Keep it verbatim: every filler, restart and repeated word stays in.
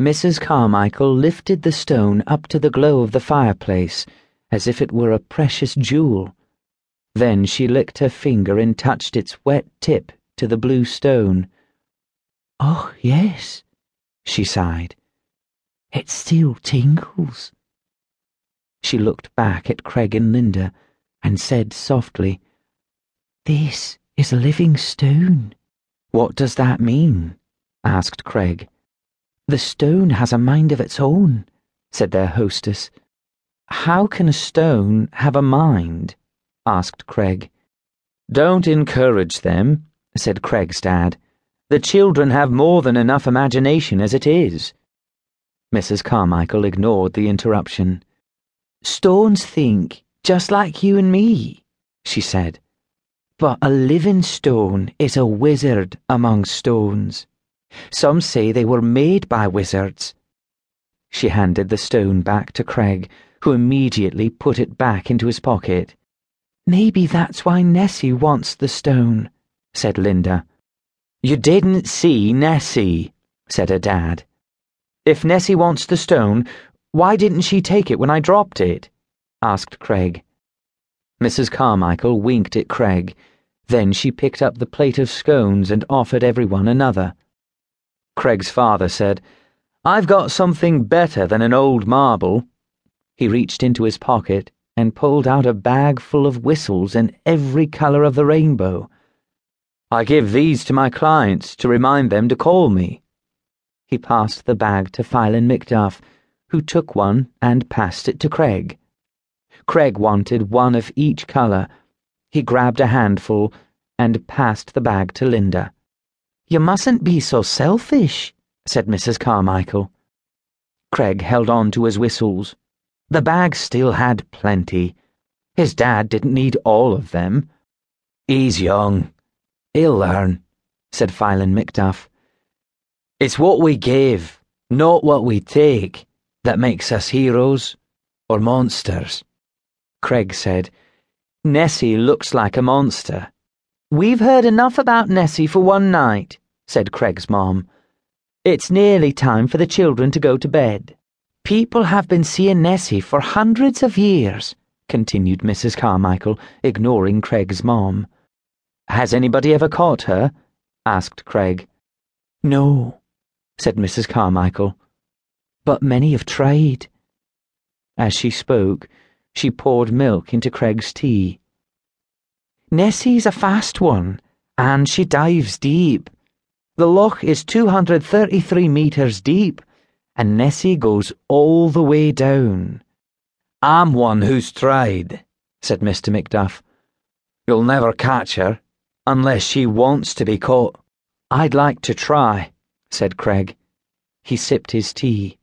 Missus Carmichael lifted the stone up to the glow of the fireplace, as if it were a precious jewel. Then she licked her finger and touched its wet tip to the blue stone. "Oh, yes," she sighed. "It still tingles." She looked back at Craig and Linda and said softly, "This is a living stone." "What does that mean?" asked Craig. "The stone has a mind of its own," said their hostess. "How can a stone have a mind?" asked Craig. "Don't encourage them," said Craig's dad. "The children have more than enough imagination as it is." Missus Carmichael ignored the interruption. "Stones think, just like you and me," she said. "But a living stone is a wizard among stones. Some say they were made by wizards." She handed the stone back to Craig, who immediately put it back into his pocket. "Maybe that's why Nessie wants the stone," said Linda. "You didn't see Nessie," said her dad. "If Nessie wants the stone, why didn't she take it when I dropped it?" asked Craig. Missus Carmichael winked at Craig. Then she picked up the plate of scones and offered everyone another. Craig's father said, "I've got something better than an old marble." He reached into his pocket and pulled out a bag full of whistles in every colour of the rainbow. "I give these to my clients to remind them to call me." He passed the bag to Philan McDuff, who took one and passed it to Craig. Craig wanted one of each colour. He grabbed a handful and passed the bag to Linda. "You mustn't be so selfish," said Missus Carmichael. Craig held on to his whistles. The bag still had plenty. His dad didn't need all of them. "He's young. He'll learn," said Philan McDuff. "It's what we give, not what we take, that makes us heroes or monsters." Craig said, "Nessie looks like a monster." "We've heard enough about Nessie for one night," said Craig's mom. "It's nearly time for the children to go to bed." "People have been seeing Nessie for hundreds of years," continued Missus Carmichael, ignoring Craig's mom. "Has anybody ever caught her?" asked Craig. "No," said Missus Carmichael, "but many have tried." As she spoke, she poured milk into Craig's tea. "Nessie's a fast one, and she dives deep. The loch is two hundred thirty-three metres deep, and Nessie goes all the way down." "I'm one who's tried," said Mister McDuff. "You'll never catch her, unless she wants to be caught." "I'd like to try," said Craig. He sipped his tea.